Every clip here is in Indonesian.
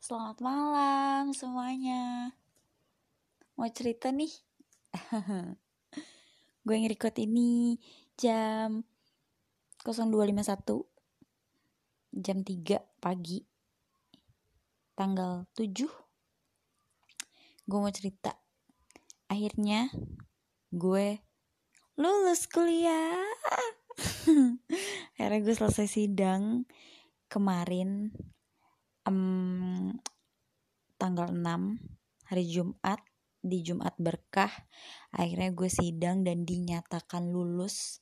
Selamat malam semuanya. Mau cerita nih? Gue nge-record ini jam 02.51, jam 3 pagi, tanggal 7. Gue mau cerita. Akhirnya gue lulus kuliah. Akhirnya gue selesai sidang kemarin, tanggal 6 hari Jumat, di Jumat berkah. Akhirnya gue sidang dan dinyatakan lulus,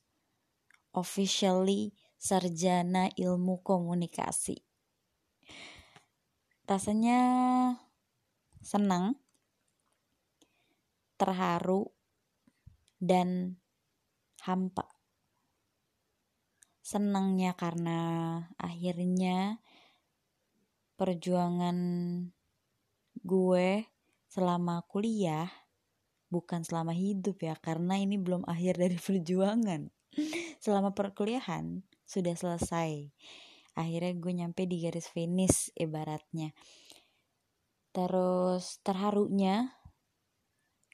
officially sarjana ilmu komunikasi. Rasanya senang, terharu, dan hampa. Senangnya karena akhirnya perjuangan gue selama kuliah, bukan selama hidup ya, karena ini belum akhir dari perjuangan. Selama perkuliahan sudah selesai. Akhirnya gue nyampe di garis finish ibaratnya. Terus terharunya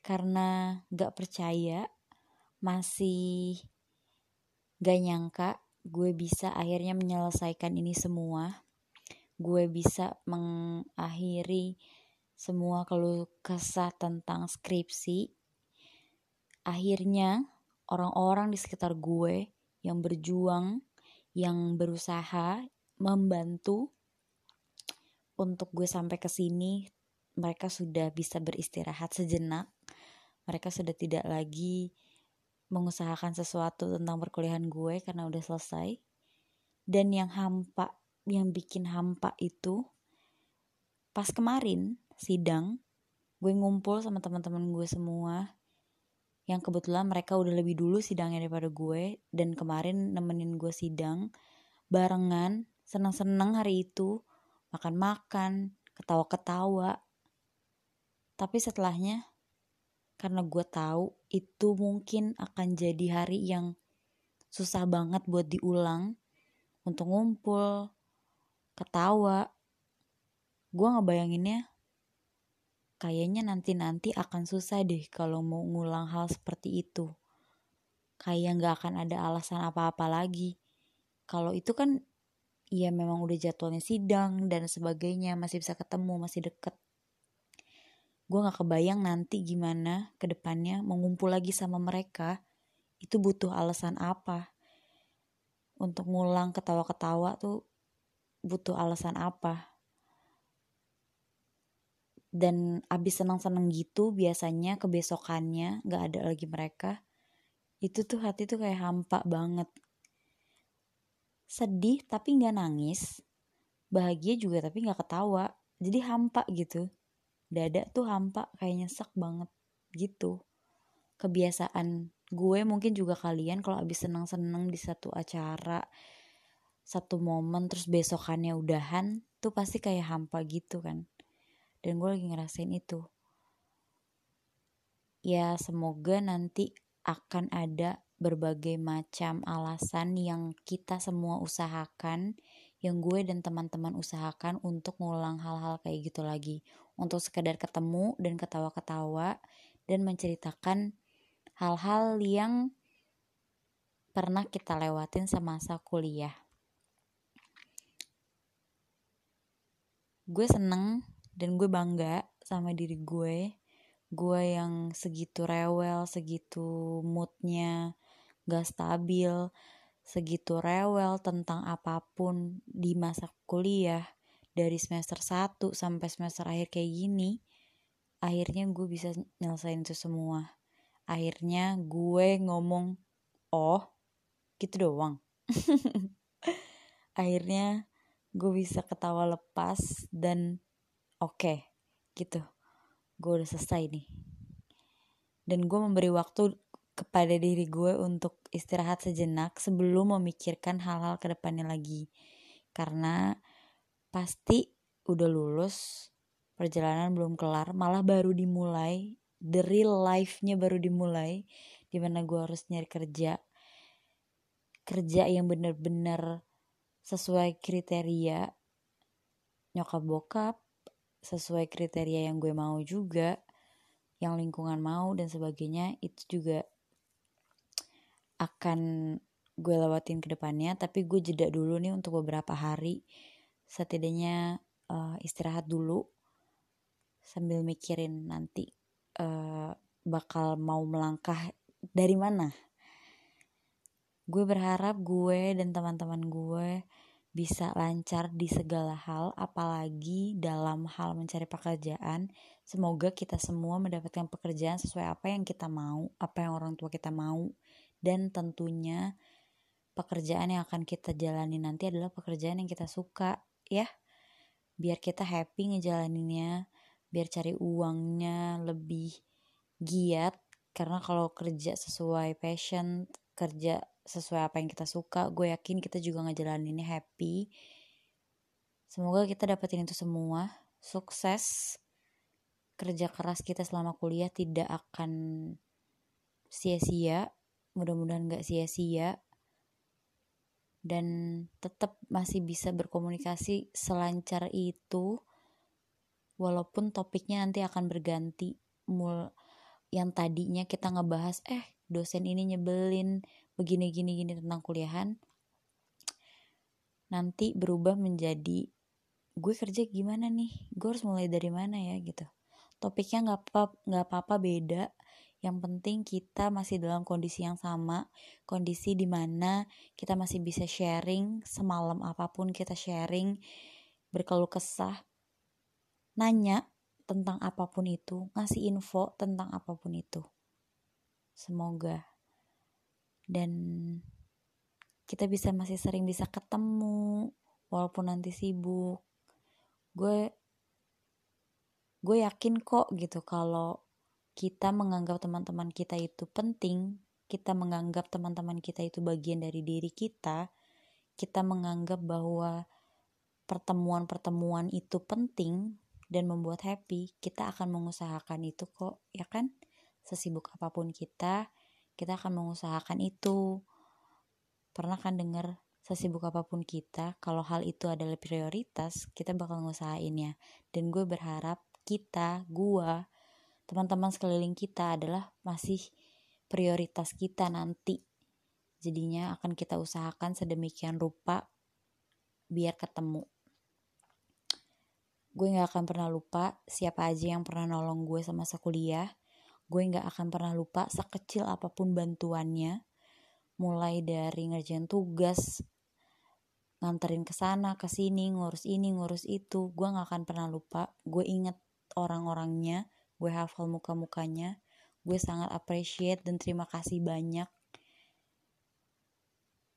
karena gak percaya, masih gak nyangka gue bisa akhirnya menyelesaikan ini semua. Gue bisa mengakhiri semua keluh kesah tentang skripsi. Akhirnya orang-orang di sekitar gue yang berjuang, yang berusaha membantu untuk gue sampai ke sini, mereka sudah bisa beristirahat sejenak. Mereka sudah tidak lagi mengusahakan sesuatu tentang perkuliahan gue karena udah selesai. Dan yang bikin hampa itu, pas kemarin sidang, gue ngumpul sama teman-teman gue semua yang kebetulan mereka udah lebih dulu sidangnya daripada gue, dan kemarin nemenin gue sidang barengan, seneng-seneng hari itu, makan-makan, ketawa-ketawa. Tapi setelahnya, karena gue tahu itu mungkin akan jadi hari yang susah banget buat diulang untuk ngumpul ketawa, gue ngebayanginnya kayaknya nanti-nanti akan susah deh kalau mau ngulang hal seperti itu. Kayak gak akan ada alasan apa-apa lagi. Kalau itu kan ya memang udah jadwalnya sidang dan sebagainya, masih bisa ketemu, masih deket. Gue gak kebayang nanti gimana ke depannya mau ngumpul lagi sama mereka, itu butuh alasan apa. Untuk ngulang ketawa-ketawa tuh butuh alasan apa. Dan abis senang-senang gitu biasanya kebesokannya gak ada lagi mereka. Itu tuh hati tuh kayak hampa banget. Sedih tapi gak nangis. Bahagia juga tapi gak ketawa. Jadi hampa gitu. Dada tuh hampa, kayak nyesek banget gitu. Kebiasaan gue mungkin juga kalian kalau abis senang-senang di satu acara, satu momen, terus besokannya udahan, tuh pasti kayak hampa gitu kan. Dan gue lagi ngerasain itu. Ya semoga nanti akan ada berbagai macam alasan yang kita semua usahakan, yang gue dan teman-teman usahakan untuk ngulang hal-hal kayak gitu lagi, untuk sekedar ketemu dan ketawa-ketawa dan menceritakan hal-hal yang pernah kita lewatin semasa kuliah. Gue seneng dan gue bangga sama diri gue. Gue yang segitu rewel, segitu moodnya gak stabil, segitu rewel tentang apapun di masa kuliah. Dari semester 1 sampai semester akhir kayak gini, akhirnya gue bisa nyelesain itu semua. Akhirnya gue ngomong, oh gitu doang. Akhirnya gue bisa ketawa lepas dan oke, gitu. Gue udah selesai nih. Dan gue memberi waktu kepada diri gue untuk istirahat sejenak sebelum memikirkan hal-hal ke depannya lagi. Karena pasti udah lulus, perjalanan belum kelar, malah baru dimulai. The real life-nya baru dimulai, dimana gue harus nyari kerja. Kerja yang bener-bener sesuai kriteria nyokap bokap, sesuai kriteria yang gue mau juga, yang lingkungan mau dan sebagainya, itu juga akan gue lewatin ke depannya. Tapi gue jeda dulu nih untuk beberapa hari, setidaknya istirahat dulu sambil mikirin nanti bakal mau melangkah dari mana. Gue berharap gue dan teman-teman gue bisa lancar di segala hal, apalagi dalam hal mencari pekerjaan. Semoga kita semua mendapatkan pekerjaan sesuai apa yang kita mau, apa yang orang tua kita mau. Dan tentunya pekerjaan yang akan kita jalani nanti adalah pekerjaan yang kita suka, ya. Biar kita happy ngejalaninnya, biar cari uangnya lebih giat. Karena kalau kerja sesuai passion, kerja sesuai apa yang kita suka, gue yakin kita juga ngejalaninnya happy. Semoga kita dapetin itu semua. Sukses. Kerja keras kita selama kuliah tidak akan sia-sia. Mudah-mudahan gak sia-sia. Dan tetap masih bisa berkomunikasi selancar itu, walaupun topiknya nanti akan berganti. Yang tadinya kita ngebahas dosen ini nyebelin, begini-gini-gini tentang kuliahan, nanti berubah menjadi gue kerja gimana nih, gue harus mulai dari mana ya gitu. Topiknya nggak apa-apa beda, yang penting kita masih dalam kondisi yang sama, kondisi dimana kita masih bisa sharing semalam apapun, kita sharing, berkeluh kesah, nanya tentang apapun itu, ngasih info tentang apapun itu. Semoga dan kita bisa masih sering bisa ketemu walaupun nanti sibuk. Gue yakin kok gitu, kalau kita menganggap teman-teman kita itu penting, kita menganggap teman-teman kita itu bagian dari diri kita, kita menganggap bahwa pertemuan-pertemuan itu penting dan membuat happy, kita akan mengusahakan itu kok, ya kan? Sesibuk apapun kita akan mengusahakan itu. Pernah kan dengar, sesibuk apapun kita, kalau hal itu adalah prioritas, kita bakal ngusahainnya. Dan gue berharap gue, teman-teman sekeliling kita adalah masih prioritas kita nanti. Jadinya akan kita usahakan sedemikian rupa biar ketemu. Gue gak akan pernah lupa siapa aja yang pernah nolong gue semasa kuliah. Gue gak akan pernah lupa sekecil apapun bantuannya. Mulai dari ngerjain tugas, nganterin kesana, kesini, ngurus ini, ngurus itu. Gue gak akan pernah lupa. Gue inget orang-orangnya, gue hafal muka-mukanya. Gue sangat appreciate dan terima kasih banyak.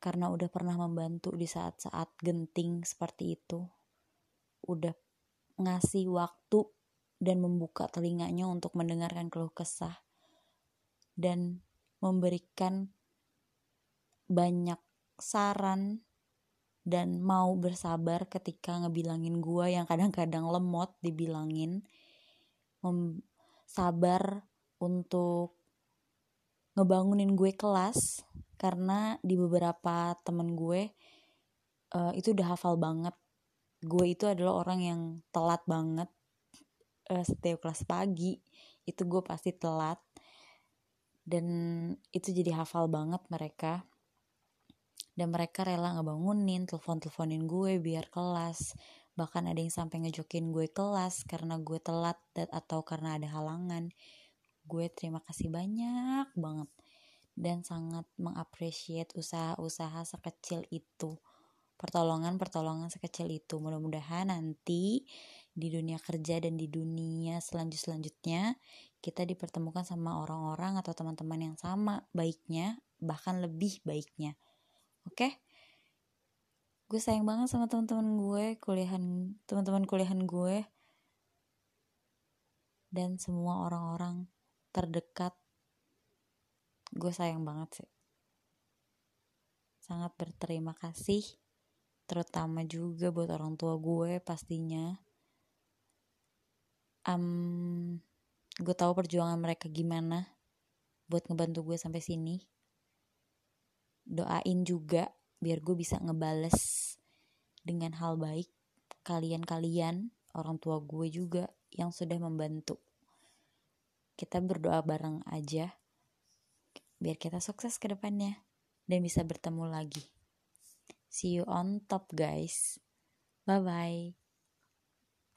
Karena udah pernah membantu di saat-saat genting seperti itu. Udah ngasih waktu dan membuka telinganya untuk mendengarkan keluh kesah dan memberikan banyak saran dan mau bersabar ketika ngebilangin gue yang kadang-kadang lemot dibilangin, sabar untuk ngebangunin gue kelas, karena di beberapa temen gue itu udah hafal banget. Gue itu adalah orang yang telat banget. Setiap kelas pagi itu gue pasti telat, dan itu jadi hafal banget mereka, dan mereka rela ngebangunin, teleponin gue biar kelas. Bahkan ada yang sampai ngejokin gue kelas karena gue telat atau karena ada halangan. Gue terima kasih banyak banget dan sangat mengapresiasi usaha-usaha sekecil itu, pertolongan sekecil itu. Mudah-mudahan nanti di dunia kerja dan di dunia selanjutnya kita dipertemukan sama orang-orang atau teman-teman yang sama baiknya, bahkan lebih baiknya. Oke? Gue sayang banget sama teman-teman kuliahan gue dan semua orang-orang terdekat. Gue sayang banget sih. Sangat berterima kasih, terutama juga buat orang tua gue pastinya. Gue tahu perjuangan mereka gimana buat ngebantu gue sampai sini. Doain juga biar gue bisa ngebales dengan hal baik kalian-kalian, orang tua gue juga yang sudah membantu. Kita berdoa bareng aja biar kita sukses ke depannya dan bisa bertemu lagi. See you on top guys. Bye bye.